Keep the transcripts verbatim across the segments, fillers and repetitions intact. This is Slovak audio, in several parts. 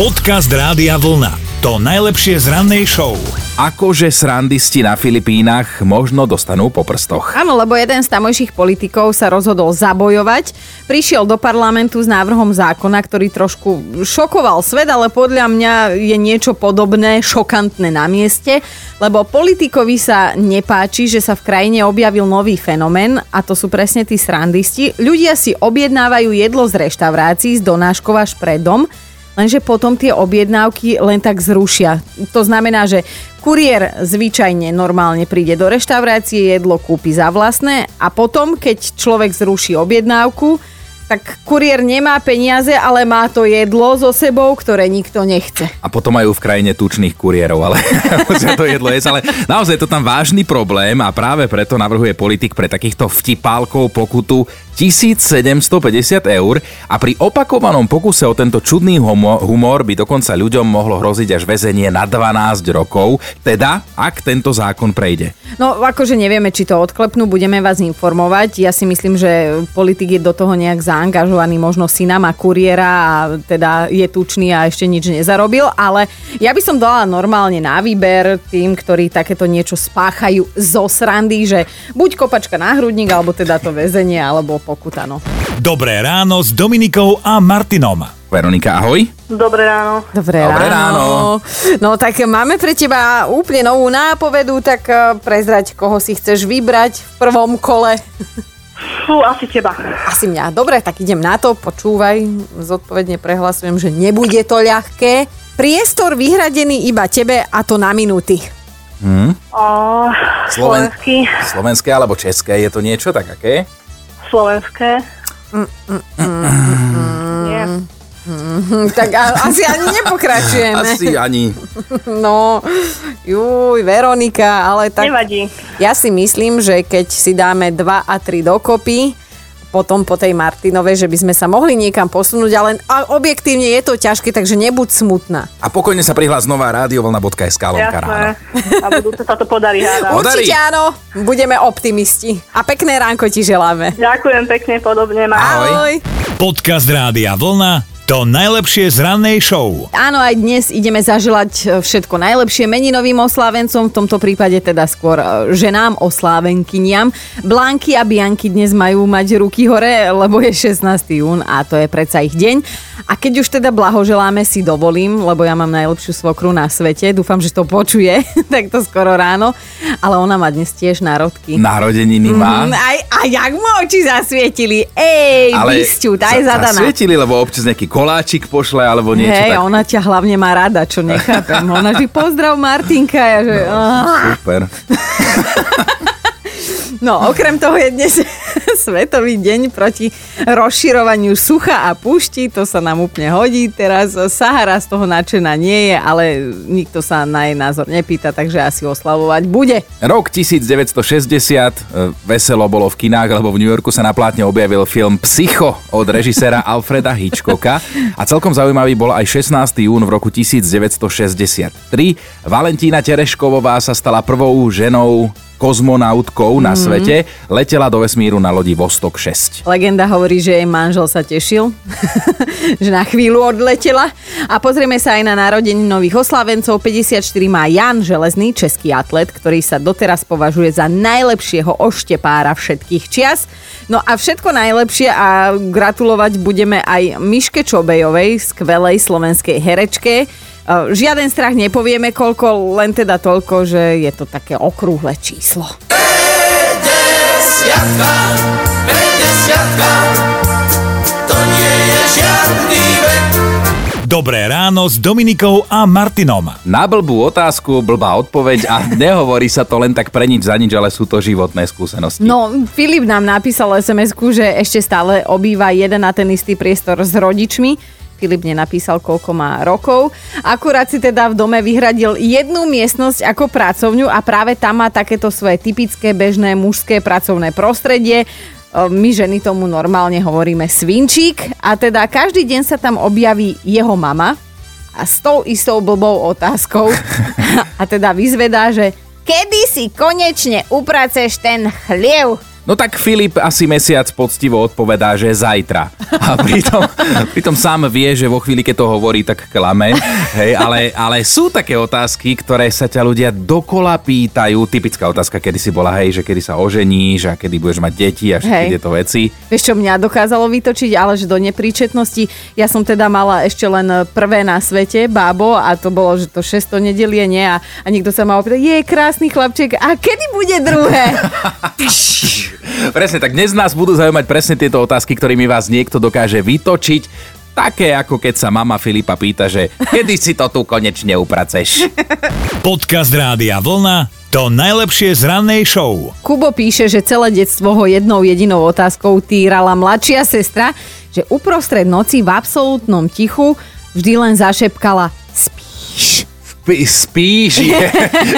Podcast Rádia Vlna. To najlepšie z rannej show. Akože srandisti na Filipínach možno dostanú po prstoch. Áno, lebo jeden z tamojších politikov sa rozhodol zabojovať. Prišiel do parlamentu s návrhom zákona, ktorý trošku šokoval svet, ale podľa mňa je niečo podobné, šokantné na mieste, lebo politikovi sa nepáči, že sa v krajine objavil nový fenomén, a to sú presne tí srandisti. Ľudia si objednávajú jedlo z reštaurácií z Donáškovaš pred dom, lenže potom tie objednávky len tak zrušia. To znamená, že kuriér zvyčajne normálne príde do reštaurácie, jedlo kúpi za vlastné a potom, keď človek zruší objednávku, tak kuriér nemá peniaze, ale má to jedlo so sebou, ktoré nikto nechce. A potom majú v krajine tučných kuriérov, ale to jedlo je, ale naozaj je to tam vážny problém a práve preto navrhuje politik pre takýchto vtipálkov pokutu tisícsedemstopäťdesiat eur a pri opakovanom pokuse o tento čudný humor by dokonca ľuďom mohlo hroziť až väzenie na dvanásť rokov, teda ak tento zákon prejde. No akože nevieme, či to odklepnú, budeme vás informovať. Ja si myslím, že politik je do toho nejak záležitý, angažovaný, možno syna má kuriéra a teda je tučný a ešte nič nezarobil, ale ja by som dala normálne na výber tým, ktorí takéto niečo spáchajú zo srandy, že buď kopačka na hrudník, alebo teda to väzenie, alebo pokutano. Dobré ráno s Dominikou a Martinom. Veronika, ahoj. Dobré ráno. Dobré ráno. Dobré ráno. No tak máme pre teba úplne novú nápovedu, tak prezrať, koho si chceš vybrať v prvom kole. Fú, asi teba. Asi mňa. Dobre, tak idem na to, počúvaj. Zodpovedne prehlasujem, že nebude to ľahké. Priestor vyhradený iba tebe, a to na minúty. Hmm. Oh, Sloven... Slovenský. Slovenské alebo české, je to niečo tak aké? Slovenské. Mm, mm, mm, mm. Nie. Mm, tak a, asi ani nepokračujeme. Asi ani. No, juj, Veronika, ale tak... Nevadí. Ja si myslím, že keď si dáme dva a tri dokopy, potom po tej Martinovej, že by sme sa mohli niekam posunúť, ale objektívne je to ťažké, takže nebuď smutná. A pokojne sa prihlás nová rádiovlna bodka es ká lomka ráno. A budúce sa to podarí. Určite áno, budeme optimisti. A pekné ránko ti želáme. Ďakujem pekne, podobne. Ahoj. Podcast Rádia Vlna. To najlepšie z rannej show. Áno, aj dnes ideme zaželať všetko najlepšie meninovým oslávencom, v tomto prípade teda skôr ženám oslávenkyniam. Blánky a Bianky dnes majú mať ruky hore, lebo je šestnásteho júna a to je predsa ich deň. A keď už teda blahoželáme, si dovolím, lebo ja mám najlepšiu svokru na svete, dúfam, že to počuje, tak to skoro ráno, ale ona má dnes tiež národky. Narodeniny má. Mm, aj, a jak mu oči zasvietili. Ej, bysťu, daj za, zadaná. Zasvietili, lebo občas nejaký koláčik pošle, alebo niečo hey, tak. Hej, ona ťa hlavne má rada, čo nechápem. Ona vždy pozdrav Martinka. Ja, že... no, super. No, okrem toho je dnes svetový deň proti rozširovaniu sucha a púšti. To sa nám úplne hodí. Teraz Sahara z toho nadšená nie je, ale nikto sa na jej názor nepýta, takže asi oslavovať bude. Rok devätnásťstošesťdesiat. Veselo bolo v kinách, lebo v New Yorku sa na plátne objavil film Psycho od režiséra Alfreda Hitchcocka. A celkom zaujímavý bol aj šestnásteho júna v roku devätnásťstošesťdesiattri. Valentína Tereshková sa stala prvou ženou kozmonautkou na mm-hmm. svete, letela do vesmíru na lodi Vostok šesť. Legenda hovorí, že jej manžel sa tešil, že na chvíľu odletela. A pozrieme sa aj na narodeniny nových oslávencov. päťdesiatštyri má Jan Železný, český atlet, ktorý sa doteraz považuje za najlepšieho oštepára všetkých čias. No a všetko najlepšie a gratulovať budeme aj Miške Čobejovej, skvelej slovenskej herečke. Žiaden strach nepovieme koľko, len teda toľko, že je to také okrúhle číslo. päťdesiatka, päťdesiatka, to nie je žiadny vek. Dobré ráno s Dominikou a Martinom. Na blbú otázku, blbá odpoveď a nehovorí sa to len tak pre nič za nič, ale sú to životné skúsenosti. No, Filip nám napísal es em esku, že ešte stále obýva jeden a ten istý priestor s rodičmi. Filip nenapísal, koľko má rokov. Akurát si teda v dome vyhradil jednu miestnosť ako pracovňu a práve tam má takéto svoje typické bežné mužské pracovné prostredie. My ženy tomu normálne hovoríme svinčík a teda každý deň sa tam objaví jeho mama a s tou istou blbou otázkou a teda vyzvedá, že kedy si konečne upraceš ten chliev? No tak Filip asi mesiac poctivo odpovedá, že zajtra. A pritom, pritom sám vie, že vo chvíli, keď to hovorí, tak klame. Hej, ale, ale sú také otázky, ktoré sa ťa ľudia dokola pýtajú. Typická otázka, kedy si bola, hej, že kedy sa oženíš a kedy budeš mať deti a všetky hej. tieto veci. Vieš, čo mňa dokázalo vytočiť, ale že do nepríčetnosti. Ja som teda mala ešte len prvé na svete, bábo, a to bolo, že to šesto nedelie, nie? A, a niekto sa ma opýta, je krásny chlapček, a kedy bude druhé? Presne, tak dnes nás budú zaujímať presne tieto otázky, ktorými vás niekto dokáže vytočiť. Také, ako keď sa mama Filipa pýta, že kedy si to tu konečne upraceš. Podcast Rádia Vlna. To najlepšie z rannej show. Kubo píše, že celé detstvo ho jednou jedinou otázkou týrala mladšia sestra, že uprostred noci v absolútnom tichu vždy len zašepkala spíš. Spíš? Je.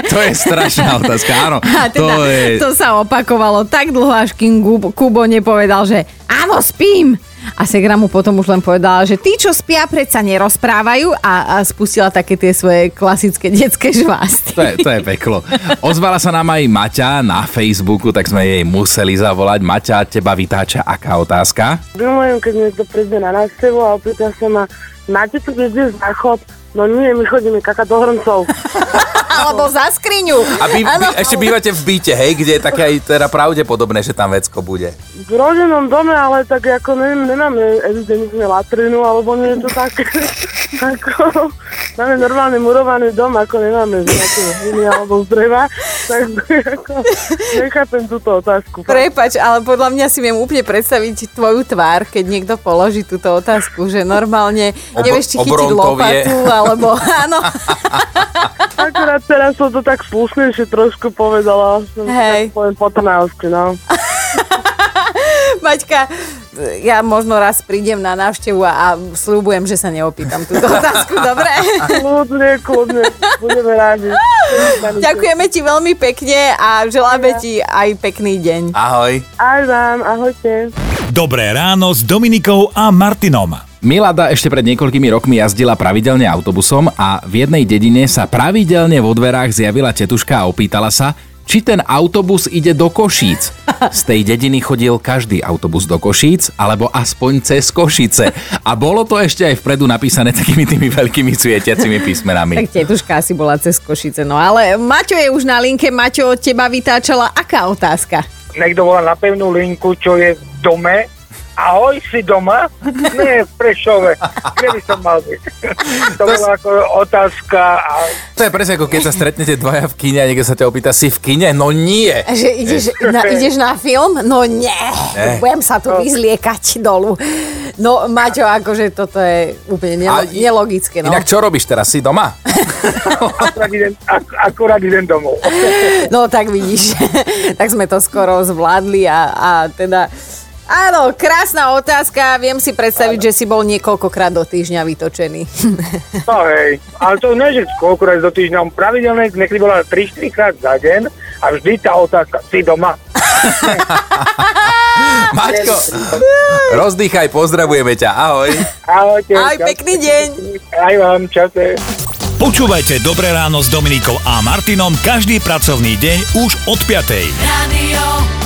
To je strašná otázka, áno. A teda, to, je... to sa opakovalo tak dlho, až kým Kubo nepovedal, že áno, spím. A segra mu potom už len povedala, že tí, čo spia, predsa nerozprávajú a, a spustila také tie svoje klasické detské žvásty. To je, to je peklo. Ozvala sa nám aj Maťa na Facebooku, tak sme jej museli zavolať. Maťa, teba vytáča aká otázka? Domlujem, keď mi to príde na návštevu a opýta sa ma, máte tu kde záchod? No nie, my chodíme kakať do hrncov. Alebo za skriňu. A by, by, ešte bývate v byte, hej, kde je také teda pravdepodobné, že tam vecko bude. V rodinnom dome, ale tak ako neviem, nemáme evidentne latrinu, alebo nie je to tak, ako máme normálny murovaný dom, ako nemáme nejaké hliny alebo z dreva, tak ako nechápem túto otázku. Prepač, ale podľa mňa si viem úplne predstaviť tvoju tvár, keď niekto položí túto otázku, že normálne Ob- nevieš, či chytiť lopatu, alebo áno. Akurát teraz som to tak slušnejšie trošku povedala. Hej. Poviem po trnávsky, no. Maťka, ja možno raz prídem na návštevu a sľubujem, že sa neopýtam túto otázku, dobre? Kľudne, kľudne, budeme rádi. Ďakujeme ti veľmi pekne a želáme ti aj pekný deň. Ahoj. Aj vám, ahojte. Dobré ráno s Dominikou a Martinom. Milada ešte pred niekoľkými rokmi jazdila pravidelne autobusom a v jednej dedine sa pravidelne vo dverách zjavila tetuška a opýtala sa, či ten autobus ide do Košíc. Z tej dediny chodil každý autobus do Košíc, alebo aspoň cez Košice. A bolo to ešte aj vpredu napísané takými tými veľkými svietiacimi písmenami. Tak tetuška asi bola cez Košice, no ale Maťo je už na linke. Maťo, teba vytáčala aká otázka? Niekto volá na pevnú linku, čo je v dome. Ahoj, si doma? Nie, v Prešove. Kde by som mal byť? To bola ako otázka. A... To je presne ako keď sa stretnete dvaja v kine a niekto sa ťa opýta, si v kine? No nie. Že ideš, na, ideš na film? No nie. nie. Budem sa tu vyzliekať dolu. No Maťo, akože toto je úplne nelo- i, nelogické. No. Inak čo robíš teraz? Si doma? Akurát idem, ak- akurát idem domov. No tak vidíš. Tak sme to skoro zvládli a, a teda... Áno, krásna otázka. Viem si predstaviť, áno, že si bol niekoľkokrát do týždňa vytočený. No hej, ale to nie, že koľkokrát do týždňa. Pravidelne, niekedy bola tri štyri krát za deň a vždy tá otázka, si doma. Maťko, rozdýchaj, pozdravujeme ťa. Ahoj. Ahojte. Ahoj, čas, pekný deň. Aj vám, čaute. Počúvajte Dobré ráno s Dominikou a Martinom každý pracovný deň už od piatej. Radio